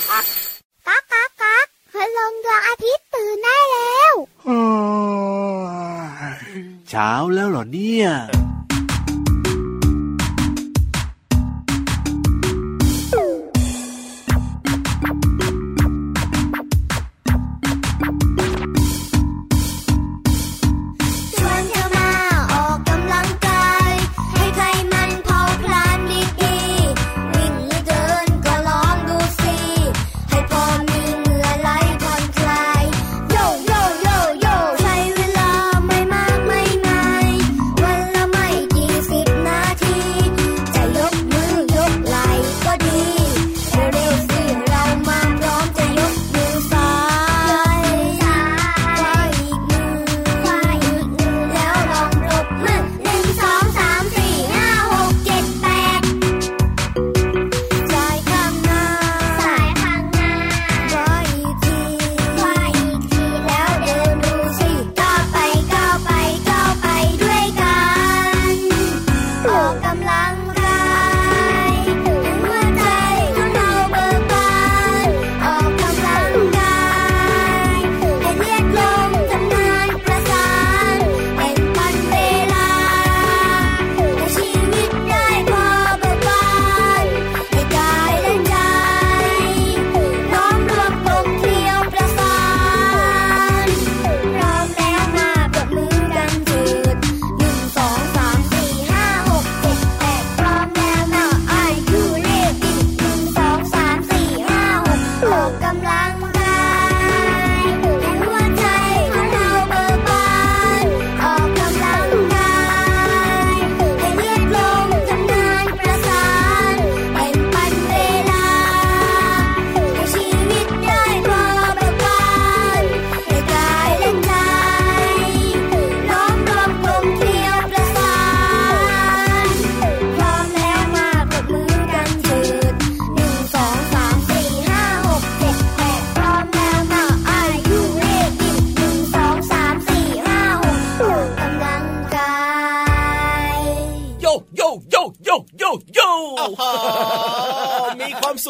กักกักกักพลังดวงอาทิตย์ตื่นได้แล้วเช้าแล้วเหรอเนี่ย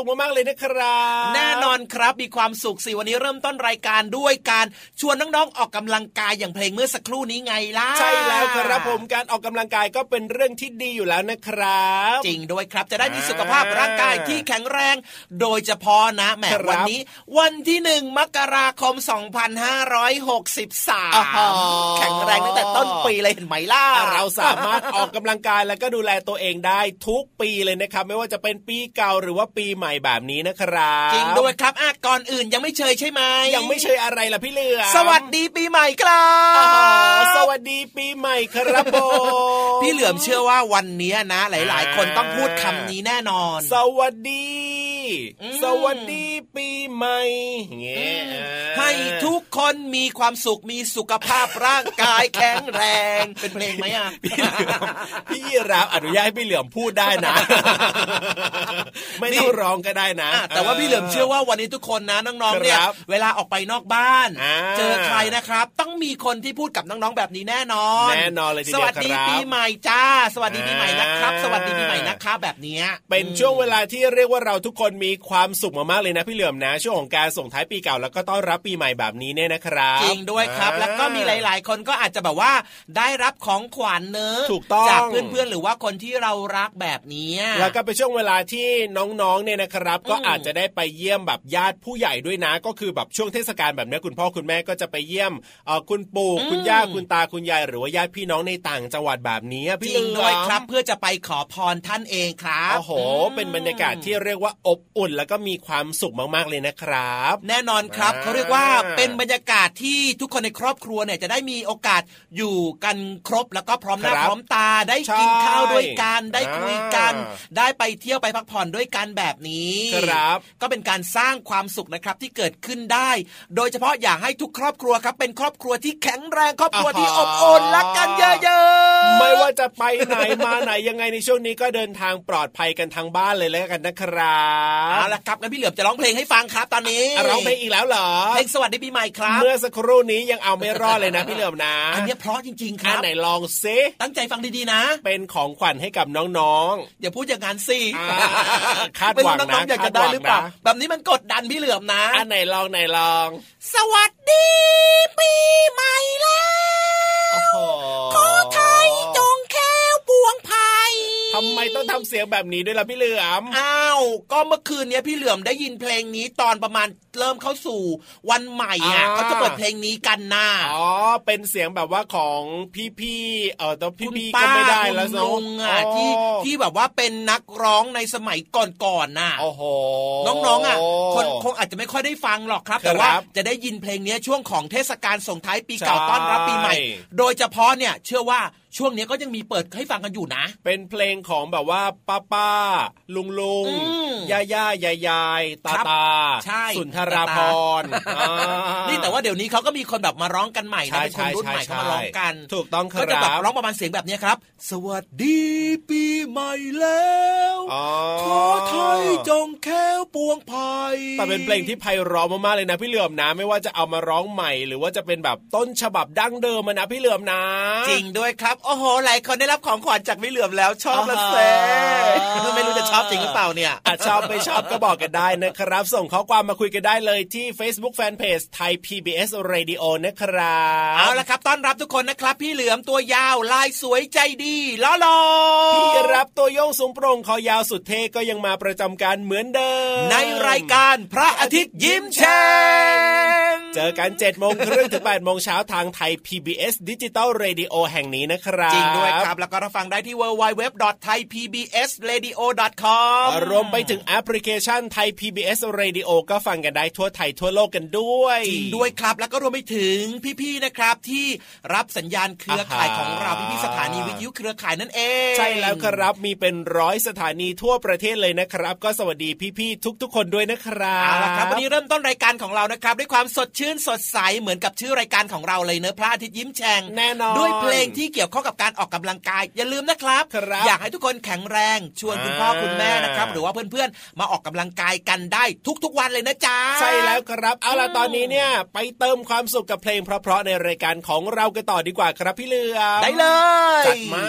สุขมากๆเลยนะครับแน่นอนครับมีความสุขสิวันนี้เริ่มต้นรายการด้วยการชวนน้องๆออกกำลังกายอย่างเพลงเมื่อสักครู่นี้ไงล่ะใช่แล้วครับผมการออกกำลังกายก็เป็นเรื่องที่ดีอยู่แล้วนะครับจริงด้วยครับจะได้มีสุขภาพร่างกายที่แข็งแรงโดยเฉพาะนะแหมวันนี้วันที่1มกราคม2563แข็งแรงตั้งแต่ต้นปีเลยเห็นไหมล่ะเราสามารถออกกำลังกายแล้วก็ดูแลตัวเองได้ทุกปีเลยนะครับไม่ว่าจะเป็นปีเก่าหรือว่าปีใหม่แบบนี้นะครับจริงด้วยครับก่อนอื่นยังไม่เชยใช่ไหมยังไม่เชยอะไรล่ะพี่เหลือสวัสดีปีใหม่ครับอ๋อสวัสดีปีใหม่ครับผม พี่เหลือมเชื่อว่าวันนี้นะหลายๆคนต้องพูดคำนี้แน่นอนสวัสดีสวัสดีปีใหม่เงี้ยให้ทุกคนมีความสุขมีสุขภาพร่างกายแข็งแรงเป็นเพลงไหมอ่ะพี่รับอนุญาตให้พี่เหลือมพูดได้นะไม่ต้องร้องก็ได้นะแต่ว่าพี่เหลือมเชื่อว่าวันนี้ทุกคนนะน้องๆเนี่ยเวลาออกไปนอกบ้านเจอใครนะครับต้องมีคนที่พูดกับน้องๆแบบนี้แน่นอนแน่นอนเลยทีเดียวครับสวัสดีปีใหม่จ้าสวัสดีปีใหม่นะครับสวัสดีปีใหม่นะครับแบบนี้เป็นช่วงเวลาที่เรียกว่าเราทุกคนมีความสุขมากๆเลยนะพี่เหลือมนะช่วงของการส่งท้ายปีเก่าแล้วก็ต้อนรับปีใหม่แบบนี้เนี่ยนะครับจริงด้วยครับแล้วก็มีหลายๆคนก็อาจจะแบบว่าได้รับของขวัญเนอะจากเพื่อนๆหรือว่าคนที่เรารักแบบนี้แล้วก็เป็นช่วงเวลาที่น้องๆเนี่ยนะครับก็อาจจะได้ไปเยี่ยมแบบญาติผู้ใหญ่ด้วยนะก็คือแบบช่วงเทศกาลแบบนี้คุณพ่อคุณแม่ก็จะไปเยี่ยมคุณปู่คุณย่าคุณตาคุณยายหรือว่าญาติพี่น้องในต่างจังหวัดแบบนี้พี่เหลือมด้วยครับเพื่อจะไปขอพรท่านเองครับโอ้โหเป็นบรรยากาศที่เรียกว่าอบอุ่นแล้วก็มีความสุขมากๆเลยนะครับแน่นอนครับเขาเรียกว่าเป็นบรรยากาศที่ทุกคนในครอบครัวเนี่ยจะได้มีโอกาสอยู่กันครบแล้วก็พร้อมหน้าพร้อมตาได้กินข้าวด้วยกันได้คุยกันได้ไปเที่ยวไปพักผ่อนด้วยกันแบบนี้ครับก็เป็นการสร้างความสุขนะครับที่เกิดขึ้นได้โดยเฉพาะอยากให้ทุกครอบครัวครับเป็นครอบครัวที่แข็งแรงครอบครัวที่อบอุ่นรักกันเยอะๆไม่ว่าจะไปไหนมาไหนยังไงในช่วงนี้ก็เดินทางปลอดภัยกันทั้งบ้านเลยแล้วกันนะครับ ครับเอาละครับงั้นพี่เหลือมจะร้องเพลงให้ฟังครับตอนนี้ร้องเพลงอีกแล้วเหรอเพลงสวัสดีปีใหม่ครับเมื่อสักครู่นี้ยังเอาไม่รอดเลยนะพี่เหลือมนะอันนี้เพราะจริงๆครับไหนลองซิตั้งใจฟังดีๆนะเป็นของขวัญให้กับน้องๆอย่าพูดอย่างนั้นสิคาดหวังนะอยากจะได้หรือเปล่าแบบนี้มันกดดันพี่เหลือมนะอันไหนลองสวัสดีปีใหม่แล้วขอไทยจงแค้วปวงภัยทำไมต้องทำเสียงแบบนี้ด้วยล่ะพี่เหลือมอ้าวก็เมื่อคืนเนี้ยพี่เหลือมได้ยินเพลงนี้ตอนประมาณเริ่มเข้าสู่วันใหม่อ่ะเขาจะเปิดเพลงนี้กันน่ะอ๋อเป็นเสียงแบบว่าของพี่ๆตัวพี่ๆก็ไม่ได้แล้วน้องอ่ะที่แบบว่าเป็นนักร้องในสมัยก่อนๆน่ะโอ้โหน้องๆอ่ะคนคงอาจจะไม่ค่อยได้ฟังหรอกครับแต่ว่าจะได้ยินเพลงนี้ช่วงของเทศกาลส่งท้ายปีเก่าต้อนรับปีใหม่โดยเฉพาะเนี่ยเชื่อว่าช่วงนี้ก็ยังมีเปิดให้ฟังกันอยู่นะเป็นเพลงของแบบว่าป้าๆลุงๆย่าๆยายๆตาๆสุนทราภรณ์นี่แต่ว่าเดี๋ยวนี้เขาก็มีคนแบบมาร้องกันใหม่นะเป็นคนรุ่นใหม่เขามาร้องกันถูกต้องครับก็จะแบบร้องประมาณเสียงแบบนี้ครับสวัสดีปีใหม่แล้วขอไทยจงแค้วปวงภัยแต่เป็นเพลงที่ไพเราะมากๆเลยนะพี่เหลือมนะไม่ว่าจะเอามาร้องใหม่หรือว่าจะเป็นแบบต้นฉบับดั้งเดิมนะพี่เหลือมนะจริงด้วยครับโอ้โหหลายคนได้รับของขวัญจากพี่เหลือมแล้วชอบละเซ่ไม่รู้จะชอบจริงหรือเปล่าเนี่ยชอบไม่ชอบก็บอกกันได้นะครับส่งข้อความมาคุยกันได้เลยที่ Facebook Fanpage ไทย PBS Radio นะครับเอาล่ะครับต้อนรับทุกคนนะครับพี่เหลือมตัวยาวลายสวยใจดีล้อหล่อพี่รับตัวโยงสูงโปร่งคอยาวสุดเท่ก็ยังมาประจำการเหมือนเดิมในรายการพระอาทิตย์ยิ้มแฉ่งเจอกัน 7:30 น. ถึง 8:00 น. ทางไทย PBS Digital Radio แห่งนี้นะครับจริงด้วยครับแล้วก็รับฟังได้ที่ www.thaipbsradio.com รวมไปถึงแอปพลิเคชันไทย PBS Radio ก็ฟังกันได้ทั่วไทยทั่วโลกกันด้วยจริงด้วยครับแล้วก็รวมไปถึงพี่ๆนะครับที่รับสัญญาณเครือข่ายของเราพี่ๆสถานีวิทยุเครือข่ายนั่นเองใช่แล้วครับมีเป็น100สถานีทั่วประเทศเลยนะครับก็สวัสดีพี่ๆทุกๆคนด้วยนะครับเอาล่ะครับวันนี้เริ่มต้นรายการของเรานะครับด้วยความสดชื่นสดใสเหมือนกับชื่อรายการของเราเลยเนอะพระอาทิตย์ยิ้มแฉ่งแน่นอนด้วยเพลงที่เกี่ยวข้องกับการออกกำลังกายอย่าลืมนะครับอยากให้ทุกคนแข็งแรงชวนคุณพ่อคุณแม่นะครับหรือว่าเพื่อนๆมาออกกำลังกายกันได้ทุกๆวันเลยนะจ๊ะใช่แล้วครับเอาล่ะตอนนี้เนี่ยไปเติมความสุขกับเพลงเพราะๆในรายการของเรากันต่อดีกว่าครับพี่เหลือมได้เลยจัดมา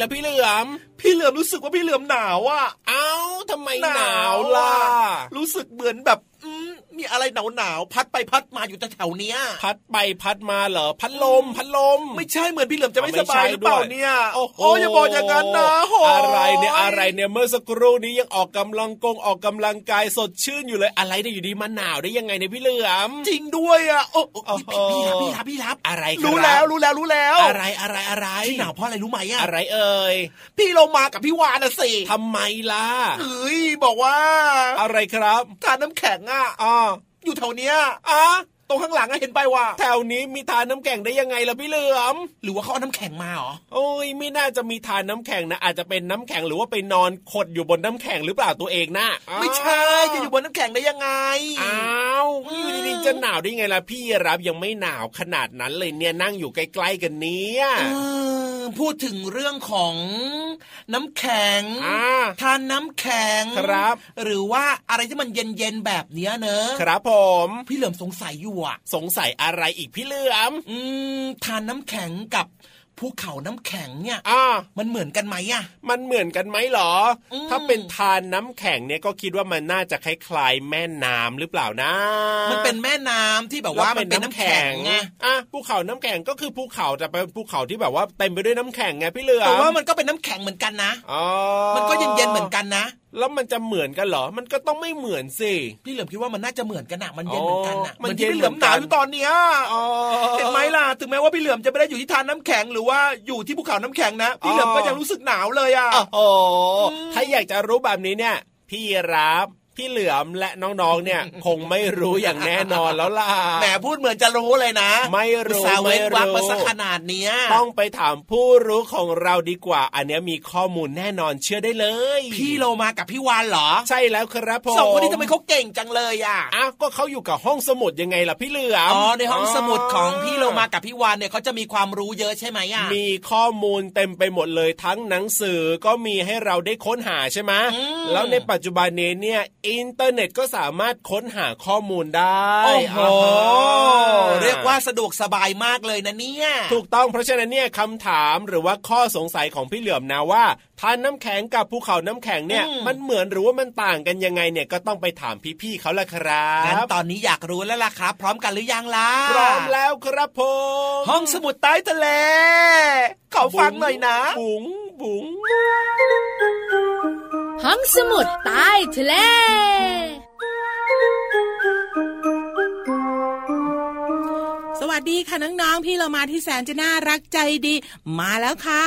ล่ะพี่เหลือมพี่เหลือมรู้สึกว่าพี่เหลือมหนาวอ่ะเอ้าทำไมหนาวล่ะรู้สึกเหมือนแบบมีอะไรหนาวๆพัดไปพัดมาอยู่แถวๆเนี้ยพัดไปพัดมาเหรอพัดลมไม่ใช่เหมือนพี่เหลือมจะไม่สบายหรือเปล่าเนี่ยโอ้โหอย่าบอกอย่างนั้นนะอะไรเนี่ยเมื่อสักครู่นี้ยังออกกำลังกายสดชื่นอยู่เลยอะไรได้อยู่ดีมาหนาวได้ยังไงเนี่ยพี่เหลือมจริงด้วยอ่ะโอ้พี่รับอะไรครับรู้แล้วอะไรที่หนาวเพราะอะไรรู้ไหมอ่ะอะไรเอ่ยพี่โลมากับพี่วานน่ะสิทำไมล่ะเอ้ยบอกว่าอะไรครับทานน้ำแข็งอ่ะอยู่แถวเนี้ยตรงข้างหลังเห็นไปว่าแถวนี้มีทานน้ำแข็งได้ยังไงล่ะพี่เหลือมหรือว่าเขาเอาน้ำแข็งมาหรอโอ้ยไม่น่าจะมีทานน้ำแข็งนะอาจจะเป็นน้ำแข็งหรือว่าไปนอนขดอยู่บนน้ำแข็งหรือเปล่าตัวเองนะไม่ใช่จะอยู่บนน้ำแข็งได้ยังไงอ้าวนี่จะหนาวได้ไงล่ะพี่รับยังไม่หนาวขนาดนั้นเลยเนี่ยนั่งอยู่ใกล้ๆกันเนี่ยพูดถึงเรื่องของน้ำแข็งทานน้ำแข็งครับหรือว่าอะไรที่มันเย็นๆแบบเนี้ยเนอะครับผมพี่เหลือมสงสัยอยู่สงสัยอะไรอีกพี่เหลือมทานน้ำแข็งกับภูเขาน้ำแข็งเนี่ยมันเหมือนกันไหมอ่ะมันเหมือนกันไหมหรอถ้าเป็นทานน้ำแข็งเนี่ยก็คิดว่ามันน่าจะคล้ายๆแม่น้ำหรือเปล่านะมันเป็นแม่น้ำที่แบบว่ามันเป็นน้ำแข็งไงภูเขาน้ำแข็งก็คือภูเขาแต่เป็นภูเขาที่แบบว่าเต็มไปด้วยน้ำแข็งไงพี่เหลือมแต่ว่ามันก็เป็นน้ำแข็งเหมือนกันนะมันก็เย็นๆเหมือนกันนะแล้วมันจะเหมือนกันเหรอมันก็ต้องไม่เหมือนสิพี่เหลือมคิดว่ามันน่าจะเหมือนกันนะมันเย็นเหมือนกันนะมันเย็นเหลือมหนาวอยู่ตอนเนี้ยเห็นไหมล่ะถึงแม้ว่าพี่เหลือมจะไม่ได้อยู่ที่ทานน้ำแข็งหรือว่าอยู่ที่ภูเขาน้ำแข็งนะพี่เหลือมก็ยังรู้สึกหนาวเลยอ่ะอ๋อถ้าอยากจะรู้แบบนี้เนี่ยพี่รับพี่เหลือมและน้องๆเนี่ยคงไม่รู้อย่างแน่นอนแล้วล่ะแหมพูดเหมือนจะรู้เลยนะไม่รู้มาสักขนาดเนี้ยต้องไปถามผู้รู้ของเราดีกว่าอันเนี้ยมีข้อมูลแน่นอนเชื่อได้เลยพี่โลมากับพี่วานเหรอใช่แล้วครับผมสองคนนี้ทำไมเขาเก่งจังเลยอ่ะอ้าวก็เขาอยู่กับห้องสมุดยังไงล่ะพี่เหลือมอ๋อในห้องสมุดของพี่โลมากับพี่วานเนี่ยเขาจะมีความรู้เยอะใช่ไหมอ่ะมีข้อมูลเต็มไปหมดเลยทั้งหนังสือก็มีให้เราได้ค้นหาใช่ไหมแล้วในปัจจุบันนี้เนี่ยอินเทอร์เน็ตก็สามารถค้นหาข้อมูลได้โอ้โหเรียกว่าสะดวกสบายมากเลยนะเนี่ยถูกต้องเพราะฉะนั้นเนี่ยคำถามหรือว่าข้อสงสัยของพี่เหลือมนะว่าทานน้ำแข็งกับภูเขาน้ำแข็งเนี่ยมันเหมือนหรือว่ามันต่างกันยังไงเนี่ยก็ต้องไปถามพี่ๆเขาละครับงั้นตอนนี้อยากรู้แล้วล่ะครับพร้อมกันหรือยังล่ะพร้อมแล้วครับผมห้องสมุดใต้ทะเลขอฟังหน่อยนะบุ๋งบุ๋งห้องสมุดใต้ทะเลสวัสดีค่ะน้องๆพี่เรามาที่แสนจะน่ารักใจดีมาแล้วค่ะ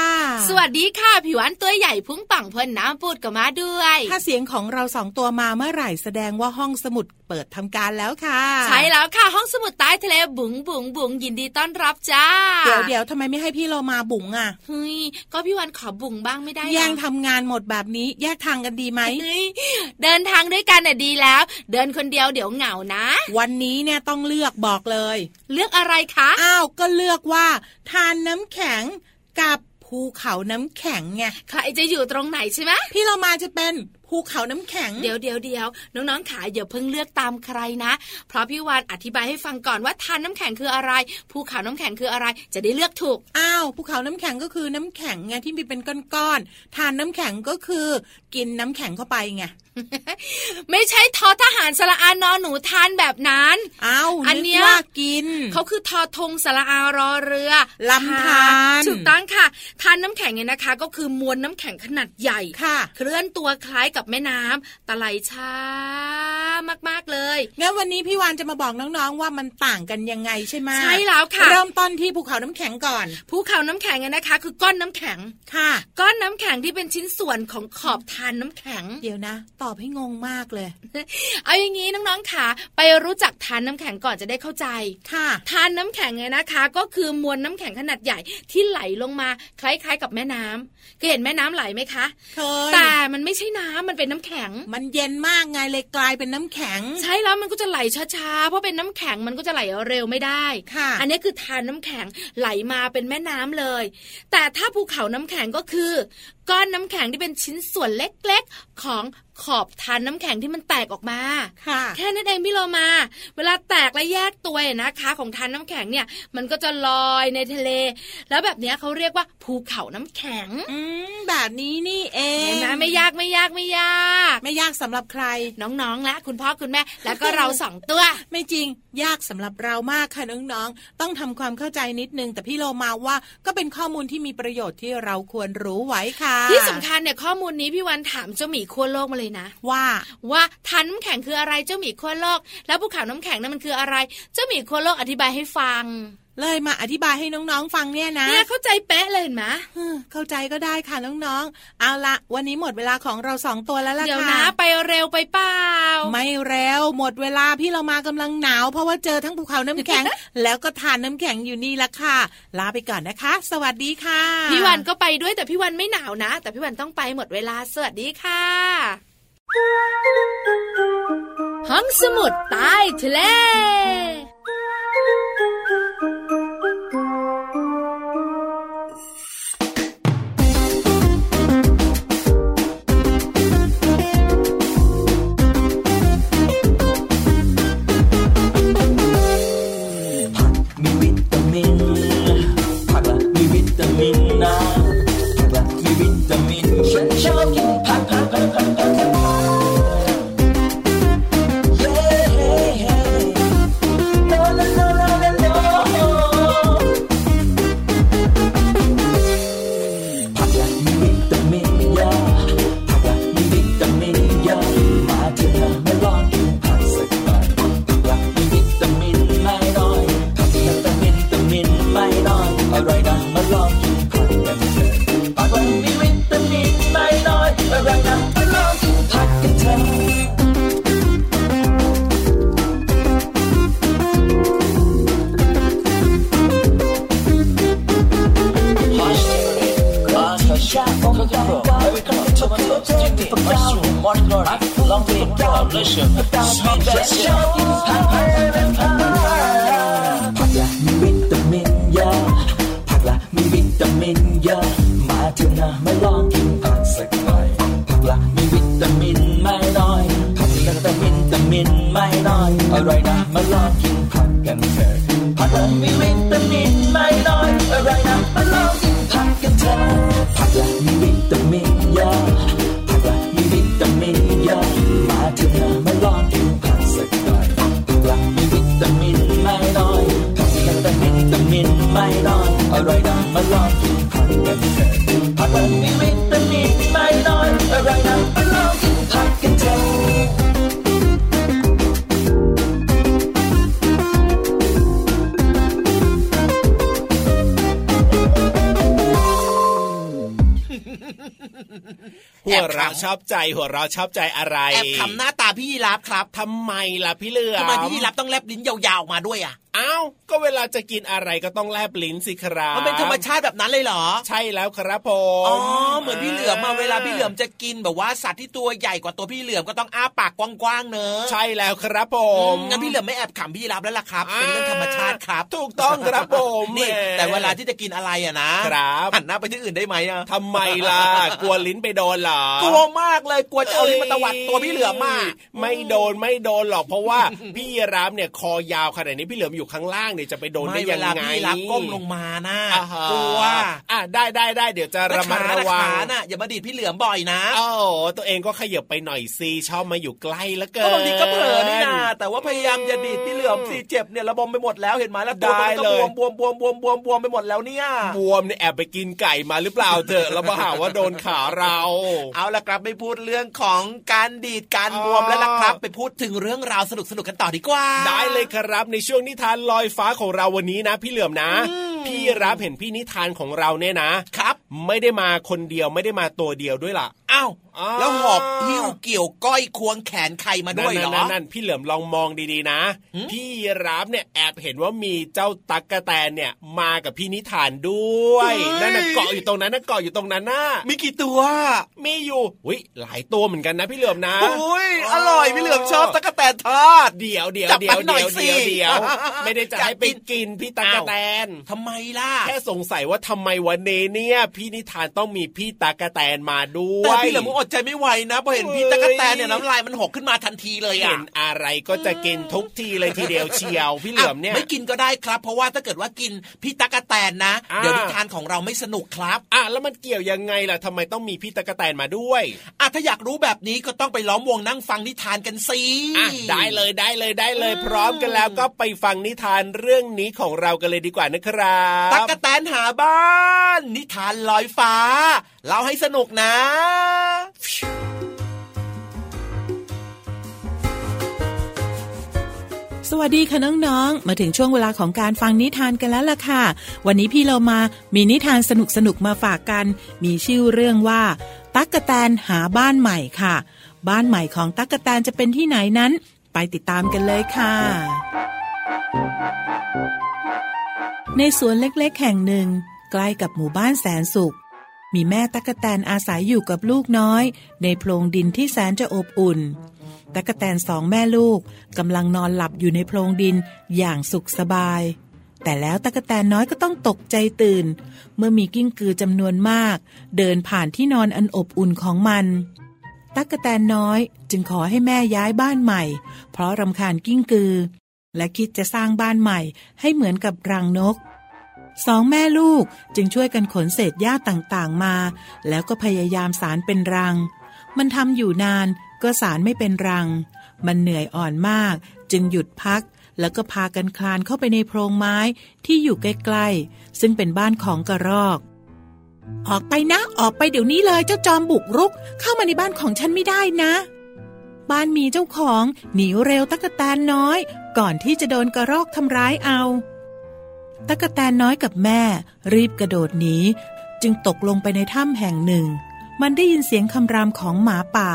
สวัสดีค่ะพี่วันตัวใหญ่พุงปังพ่นน้ำปูดก็มาด้วยถ้าเสียงของเราสองตัวมาเมื่อไหร่แสดงว่าห้องสมุดเปิดทำการแล้วค่ะใช่แล้วค่ะห้องสมุดใต้ทะเลบุ๋งบุ๋งบุ๋งยินดีต้อนรับจ้าเดี๋ยวทำไมไม่ให้พี่เรามาบุ๋งอ่ะเฮ้ยก็พี่วันขอบุ๋งบ้างไม่ได้ยังทำงานหมดแบบนี้แยกทางกันดีไหมเดินทางด้วยกันน่ะดีแล้วเดินคนเดียวเดี๋ยวเหงานะวันนี้เนี่ยต้องเลือกบอกเลยเลือกอะไรคะอ้าวก็เลือกว่าทานน้ำแข็งกับภูเขาน้ำแข็งไงใครจะอยู่ตรงไหนใช่ไหมพี่เรามาจะเป็นภูเขาน้ำแข็งเดี๋ยวน้องๆขาอย่าเพิ่งเลือกตามใครนะเพราะพี่วานอธิบายให้ฟังก่อนว่าทานน้ำแข็งคืออะไรภูเขาน้ำแข็งคืออะไรจะได้เลือกถูกอ้าวภูเขาน้ำแข็งก็คือน้ำแข็งไงที่มีเป็นก้อนๆทานน้ำแข็งก็คือกินน้ำแข็งเข้าไปไง ไม่ใช่ทอทหารสระอานอหนูทานแบบนั้นอ้าวอันนี้ว่ากินเขาคือทอทงสระอารอเรือลำธารถูกต้องค่ะทานน้ำแข็งเนี่ยนะคะก็คือมวลน้ำแข็งขนาดใหญ่ค่ะเคลื่อนตัวคล้ายกับแม่น้ำตะไลช้ามากๆเลยงั้นวันนี้พี่วานจะมาบอกน้องๆว่ามันต่างกันยังไงใช่ไหมใช่แล้วค่ะเริ่มต้นที่ภูเขาน้ำแข็งก่อนภูเขาน้ำแข็งนะคะคือก้อนน้ำแข็งค่ะก้อนน้ำแข็งที่เป็นชิ้นส่วนของขอบทานน้ำแข็งเดี๋ยวนะตอบให้งงมากเลย เอาอย่างนี้น้องๆค่ะไปรู้จักทานน้ำแข็งก่อนจะได้เข้าใจค่ะทานน้ำแข็งนะคะก็คือมวลน้ำแข็งขนาดใหญ่ที่ไหลลงมาคล้ายๆกับแม่น้ำเคยเห็นแม่น้ำไหลไหมคะเคยแต่มันไม่ใช่น้ำมันเป็นน้ำแข็งมันเย็นมากไงเลยกลายเป็นน้ำแข็งใช่แล้วมันก็จะไหลช้าๆเพราะเป็นน้ำแข็งมันก็จะไหลเร็วไม่ได้ค่ะอันนี้คือทานน้ำแข็งไหลมาเป็นแม่น้ำเลยแต่ถ้าภูเขาน้ำแข็งก็คือ ก้อนน้ำแข็งที่เป็นชิ้นส่วนเล็กๆของขอบฐานน้ำแข็งที่มันแตกออกมาแค่นั้นเองพี่โลมาเวลาแตกและแยกตัวนะคะของฐานน้ำแข็งเนี่ยมันก็จะลอยในทะเลแล้วแบบนี้เขาเรียกว่าภูเขาน้ำแข็งแบบนี้นี่เองนะไม่ยากสำหรับใครน้องๆและคุณพ่อคุณแม่แล้วก็เราสองตัวไม่จริงยากสำหรับเรามากค่ะน้องๆต้องทำความเข้าใจนิดนึงแต่พี่โลมาว่าก็เป็นข้อมูลที่มีประโยชน์ที่เราควรรู้ไว้ค่ะที่สำคัญเนี่ยข้อมูลนี้พี่วันถามเจ้าหมีขั้วโลกมาเลยนะว่าฐานน้ำแข็งคืออะไรเจ้าหมีขั้วโลกแล้วภูเขาน้ำแข็งนั้นมันคืออะไรเจ้าหมีขั้วโลกอธิบายให้ฟังเลยมาอธิบายให้น้องๆฟังเนี่ยนะเนี่ยเข้าใจเป๊ะเลยเห็นไหมเข้าใจก็ได้ค่ะน้องๆเอาละวันนี้หมดเวลาของเราสองตัวแล้วล่ะค่ะเดี๋ยวนะไปเร็วไปเปล่าไม่เร็วหมดเวลาพี่เรามากำลังหนาวเพราะว่าเจอทั้งภูเขาน้ำแข็ง แล้วก็ทานน้ำแข็งอยู่นี่ละค่ะลาไปก่อนนะคะสวัสดีค่ะพี่วันก็ไปด้วยแต่พี่วันไม่หนาวนะแต่พี่วันต้องไปหมดเวลาสวัสดีค่ะห้องสมุดใต้ทะเลหัวเราชอบใจหัวเราชอบใจอะไรแอบขำหน้าตาพี่ยีราฟครับทำไมล่ะพี่เหลือมทำไมพี่ยีราฟต้องแลบลิ้นยาวๆมาด้วยอ่ะอ้าวก็เวลาจะกินอะไรก็ต้องแลบลิ้นสิครับมันเป็นธรรมชาติแบบนั้นเลยเหรอใช่แล้วครับผมอ๋อเหมือนพี่เหลือมมาเวลาพี่เหลือมจะกินแบบว่าสัตว์ที่ตัวใหญ่กว่าตัวพี่เหลือมก็ต้องอ้าปากกว้างๆเนอะใช่แล้วครับผมงั้นพี่เหลือมไม่แอบขำพี่ยีราฟแล้วล่ะครับเป็นเรื่องธรรมชาติครับถูกต้องครับผมนี่แต่เวลาที่จะกินอะไรอ่ะนะครับหันหน้าไปที่อื่นได้ไหมอ่ะทำไมล่ะกลัวลิ้นไปโดนเหรอกลัวมากเลยกลัวจะเอาลิ้นมาตวัดตัวพี่เหลือมมากไม่โดนหรอกเพราะว่าพี่ยีราฟเนี่ยคอยาวขนาดนี้พี่เหลือมอยู่ข้างล่างเนี่ยจะไปโดนได้ยังไงไม่เวลาพี่รับก้มลงมานะกลัวอ่ะได้เดี๋ยวจะระมัดระวังนะอย่ามาดีดพี่เหลือมบ่อยนะโอ้ตัวเองก็ขยับไปหน่อยสิชอบมาอยู่ใกล้แล้วเกินบางทีก็เผลอนี่นะแต่ว่าพยายามอย่าดีดพี่เหลือมสิเจ็บเนี่ยระบมไปหมดแล้วเห็นไหมแล้วตัวมันก็บวมไปหมดแล้วเนี่ยบวมเนี่ยแอบไปกินไก่มาหรือเปล่าเถอะแล้วมาหาว่าโดนขาเราเอาล่ะครับไม่พูดเรื่องของการดีดการบวมแล้วล่ะครับไปพูดถึงเรื่องราวสนุกๆกันต่อดีกว่าได้เลยครับในช่วงนิทานลอยฟ้าของเราวันนี้นะพี่เหลือมนะพี่รับเห็นพี่นิทานของเราเนี่ยนะครับไม่ได้มาคนเดียวไม่ได้มาตัวเดียวด้วยล่ะอ้าวแล้วหอบหิ้ว เกี่ยวก้อยควงแขนใครมาด้วยเหรอนั่นๆๆพี่เหลือมลองมองดีๆนะพี่รับเนี่ยแอบเห็นว่ามีเจ้าตั๊กแตนเนี่ยมากับพี่นิทานด้วยนั่นน่ะเกาะอยู่ตรงนั้นน่ะเกาะอยู่ตรงนั้นน่ะมีกี่ตัวมีอยู่อุ๊ยหลายตัวเหมือนกันนะพี่เหลือมนะอุ๊ยอร่อยพี่เหลือมชอบตั๊กแตนทอดเดี๋ยวจับมันหน่อยสิไม่ได้จะให้ไปกินพี่ตั๊กแตนทำไมล่ะแค่สงสัยว่าทำไมวันนี้เนี่ยพี่นิทานต้องมีพี่ตั๊กแตนมาด้วยแต่พี่เหลือมอดใจไม่ไหวนะพอเห็นพี่ตั๊กแตนเนี่ยน้ำลายมันหกขึ้นมาทันทีเลยอ่ะเห็นอะไรก็จะกินทุกทีเลยทีเดียวเชียวพี่เหลือมเนี่ยไม่กินก็ได้ครับเพราะว่าถ้าเกิดว่ากินพี่ตั๊กแตนนะเดี๋ยวนิทานของเราไม่สนุกครับอ่ะแล้วมันเกี่ยวยังไงล่ะทำไมต้องมีพี่ตั๊กแตนมาด้วยอ่ะถ้าอยากรู้แบบนี้ก็ต้องไปล้อมวงนั่งฟังนิทานกันสิอ่ะได้เลยพร้อมกันแล้วก็ไปฟังนิทานเรื่องนี้ของเรากันเลยดีกว่านะครับตั๊กแตนหาบ้านนิทานลอยฟ้าเล่าให้สนุกนะสวัสดีค่ะน้องๆมาถึงช่วงเวลาของการฟังนิทานกันแล้วล่ะค่ะวันนี้พี่เรามามีนิทานสนุกๆมาฝากกันมีชื่อเรื่องว่าตั๊กแตนหาบ้านใหม่ค่ะบ้านใหม่ของตั๊กแตนจะเป็นที่ไหนนั้นไปติดตามกันเลยค่ะในสวนเล็กๆแห่งหนึ่งใกล้กับหมู่บ้านแสนสุขมีแม่ตั๊กแตนอาศัยอยู่กับลูกน้อยในโพรงดินที่แสนจะอบอุ่นตั๊กแตนสองแม่ลูกกำลังนอนหลับอยู่ในโพรงดินอย่างสุขสบายแต่แล้วตั๊กแตนน้อยก็ต้องตกใจตื่นเมื่อมีกิ้งกือจำนวนมากเดินผ่านที่นอนอันอบอุ่นของมันตั๊กแตนน้อยจึงขอให้แม่ย้ายบ้านใหม่เพราะรำคาญกิ้งกือและคิดจะสร้างบ้านใหม่ให้เหมือนกับรังนกสองแม่ลูกจึงช่วยกันขนเศษหญ้าต่างๆมาแล้วก็พยายามสานเป็นรังมันทำอยู่นานก็สานไม่เป็นรังมันเหนื่อยอ่อนมากจึงหยุดพักแล้วก็พากันคลานเข้าไปในโพรงไม้ที่อยู่ใกล้ๆซึ่งเป็นบ้านของกระรอกออกไปนะออกไปเดี๋ยวนี้เลยเจ้าจอมบุกรุกเข้ามาในบ้านของฉันไม่ได้นะบ้านมีเจ้าของหนีเร็วตั๊กแตนน้อยก่อนที่จะโดนกระรอกทำร้ายเอาตั๊กแตนน้อยกับแม่รีบกระโดดหนีจึงตกลงไปในถ้ำแห่งหนึ่งมันได้ยินเสียงคำรามของหมาป่า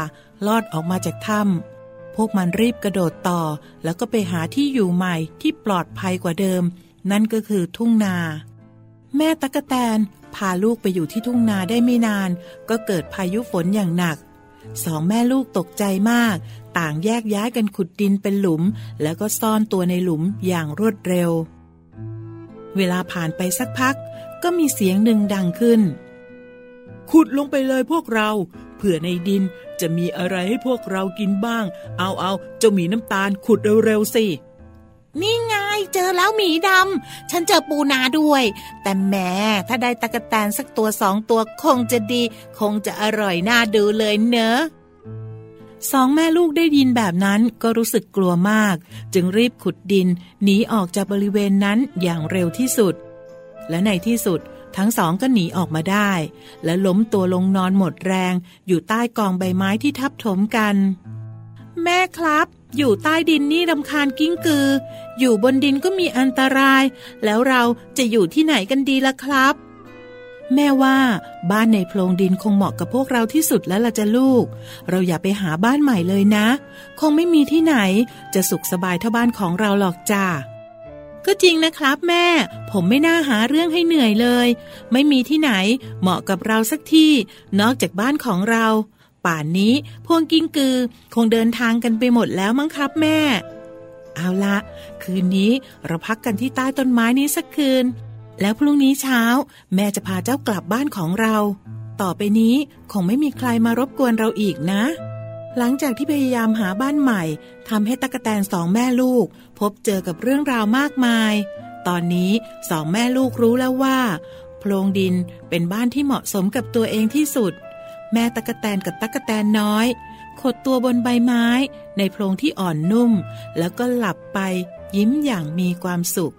ลอดออกมาจากถ้ำพวกมันรีบกระโดดต่อแล้วก็ไปหาที่อยู่ใหม่ที่ปลอดภัยกว่าเดิมนั่นก็คือทุ่งนาแม่ตั๊กแตนพาลูกไปอยู่ที่ทุ่งนาได้ไม่นานก็เกิดพายุฝนอย่างหนักสองแม่ลูกตกใจมากต่างแยกย้ายกันขุดดินเป็นหลุมแล้วก็ซ่อนตัวในหลุมอย่างรวดเร็วเวลาผ่านไปสักพักก็มีเสียงหนึ่งดังขึ้นขุดลงไปเลยพวกเราเผื่อในดินจะมีอะไรให้พวกเรากินบ้างเอาเจ้าหมีน้ำตาลขุดเร็วๆสินี่ไงเจอแล้วหมีดำฉันเจอปูนาด้วยแต่แหมถ้าได้ตั๊กแตนสักตัวสองตัวคงจะดีคงจะอร่อยน่าดูเลยเนอะสองแม่ลูกได้ยินแบบนั้นก็รู้สึกกลัวมากจึงรีบขุดดินหนีออกจากบริเวณนั้นอย่างเร็วที่สุดและในที่สุดทั้งสองก็หนีออกมาได้และล้มตัวลงนอนหมดแรงอยู่ใต้กองใบไม้ที่ทับถมกันแม่ครับอยู่ใต้ดินนี่รำคาญกิ้งกืออยู่บนดินก็มีอันตรายแล้วเราจะอยู่ที่ไหนกันดีล่ะครับแม่ว่าบ้านในโพรงดินคงเหมาะกับพวกเราที่สุดแล้วล่ะจ้ะลูกเราอย่าไปหาบ้านใหม่เลยนะคงไม่มีที่ไหนจะสุขสบายเท่าบ้านของเราหรอกจ้ะก็จริงนะครับแม่ผมไม่น่าหาเรื่องให้เหนื่อยเลยไม่มีที่ไหนเหมาะกับเราสักที่นอกจากบ้านของเราป่านนี้พวกกิ้งกือคงเดินทางกันไปหมดแล้วมั้งครับแม่เอาละคืนนี้เราพักกันที่ใต้ต้นไม้นี้สักคืนแล้วพรุ่งนี้เช้าแม่จะพาเจ้ากลับบ้านของเราต่อไปนี้คงไม่มีใครมารบกวนเราอีกนะหลังจากที่พยายามหาบ้านใหม่ทำให้ตั๊กแตนสองแม่ลูกพบเจอกับเรื่องราวมากมายตอนนี้สองแม่ลูกรู้แล้วว่าโพรงดินเป็นบ้านที่เหมาะสมกับตัวเองที่สุดแม่ตั๊กแตนกับตั๊กแตนน้อยขดตัวบนใบไม้ในโพรงที่อ่อนนุ่มแล้วก็หลับไปยิ้มอย่างมีความสุข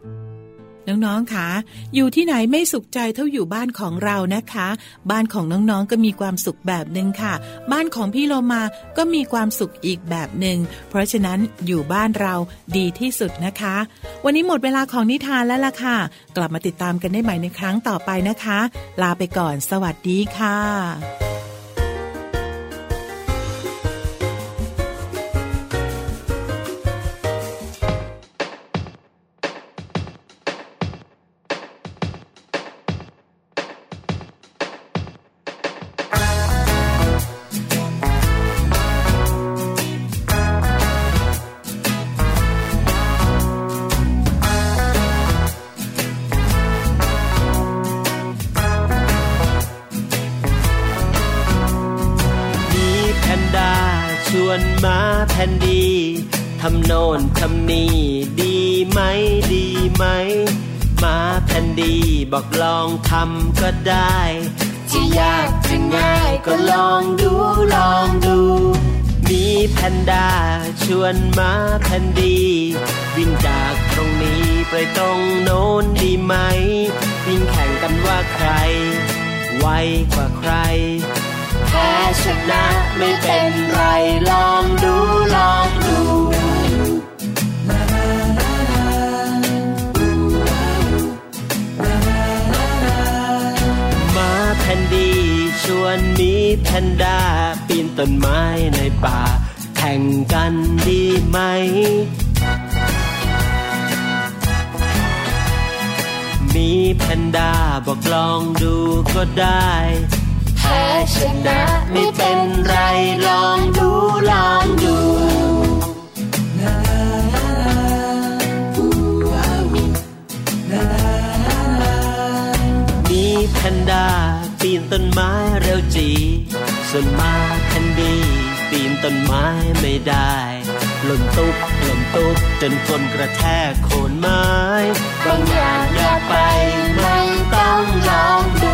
น้องๆคะอยู่ที่ไหนไม่สุขใจเท่าอยู่บ้านของเรานะคะบ้านของน้องๆก็มีความสุขแบบนึงค่ะบ้านของพี่โลมาก็มีความสุขอีกแบบนึงเพราะฉะนั้นอยู่บ้านเราดีที่สุดนะคะวันนี้หมดเวลาของนิทานแล้วล่ะค่ะกลับมาติดตามกันได้ใหม่ในครั้งต่อไปนะคะลาไปก่อนสวัสดีค่ะ ชวนมาแทนดีทำโน่นทำนี่ดีไหมดีไหมมาแทนดีบอกลองทำก็ได้จะยากจะง่ายก็ลองดูลองดูมีแพนด้าชวนมาแทนดีวิ่งจากตรงนี้ไปตรงโน้นดีไหมวิ่งแข่งกันว่าใครไวกว่าใครแพ้ชนะไม่เป็นไรลองดูลองดูมาแพนดีชวนมีแพนด้าปีนต้นไม้ในป่าแข่งกันดีไหมมีแพนด้าบอกลองดูก็ได้แพ้ชนะไม่เป็นไรลองดูลองดูมีแพนด้าปีนต้นไม้เร็วจีส่วนมาแพนดีปีนต้นไม้ไม่ได้ล้มตุ๊บล้มตุ๊บจนคนกระแทกโคนไม้บางอย่างอย่าไปไม่ต้องลองดู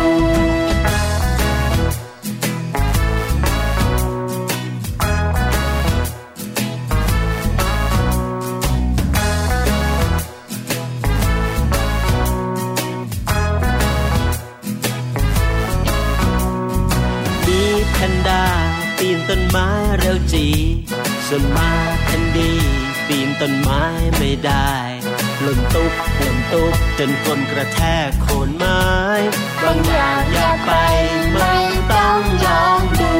แพนด้าปีนต้นไม้เร็วจีส่วนมาแพนดีปีนต้นไม้ไม่ได้ล้มตุ๊บล้มตุ๊บจนคนกระแทกโคนไม้บางอย่างอย่าไปไม่ต้องลองดู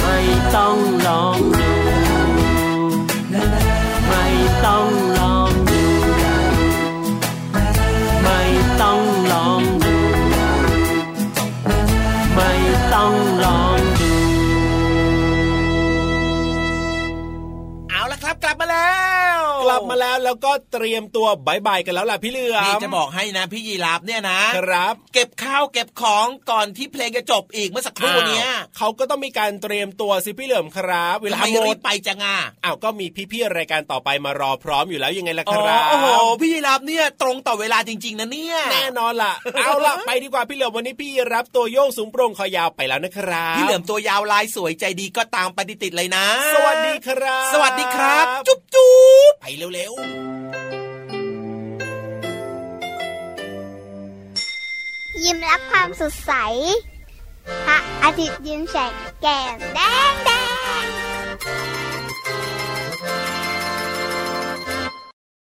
ไม่ต้องลองดูไม่ต้องลองดูไม่ต้องลองดูไม่ต้องลองดูเอาละครับกลับมาแล้วแล้วก็เตรียมตัวบายๆกันแล้วล่ะพี่เหลือมนี่จะบอกให้นะพี่ยีราฟเนี่ยนะครับเก็บข้าวเก็บของก่อนที่เพลงจะจบอีกเมื่อสักครู่เนี้ยเขาก็ต้องมีการเตรียมตัวสิพี่เหลือมครับเวลาหมดไปจังอ้าวก็มีพี่ๆรายการต่อไปมารอพร้อมอยู่แล้วยังไงล่ะครับโอ้โหพี่ยีราฟเนี่ยตรงต่อเวลาจริงๆนะเนี่ยแน่นอนล่ะ เอาล่ะไปดีกว่าพี่เหลือมวันนี้พี่รับตัวโยกสูงโปร่งคอยาวไปแล้วนะครับพี่เหลือมตัวยาวลายสวยใจดีก็ตามไปติดๆเลยนะสวัสดีครับจุ๊บจุ๊บไปเร็วๆยิ้มรับความสดใสพระอาทิตย์ยิ้มแฉกแก้มแดง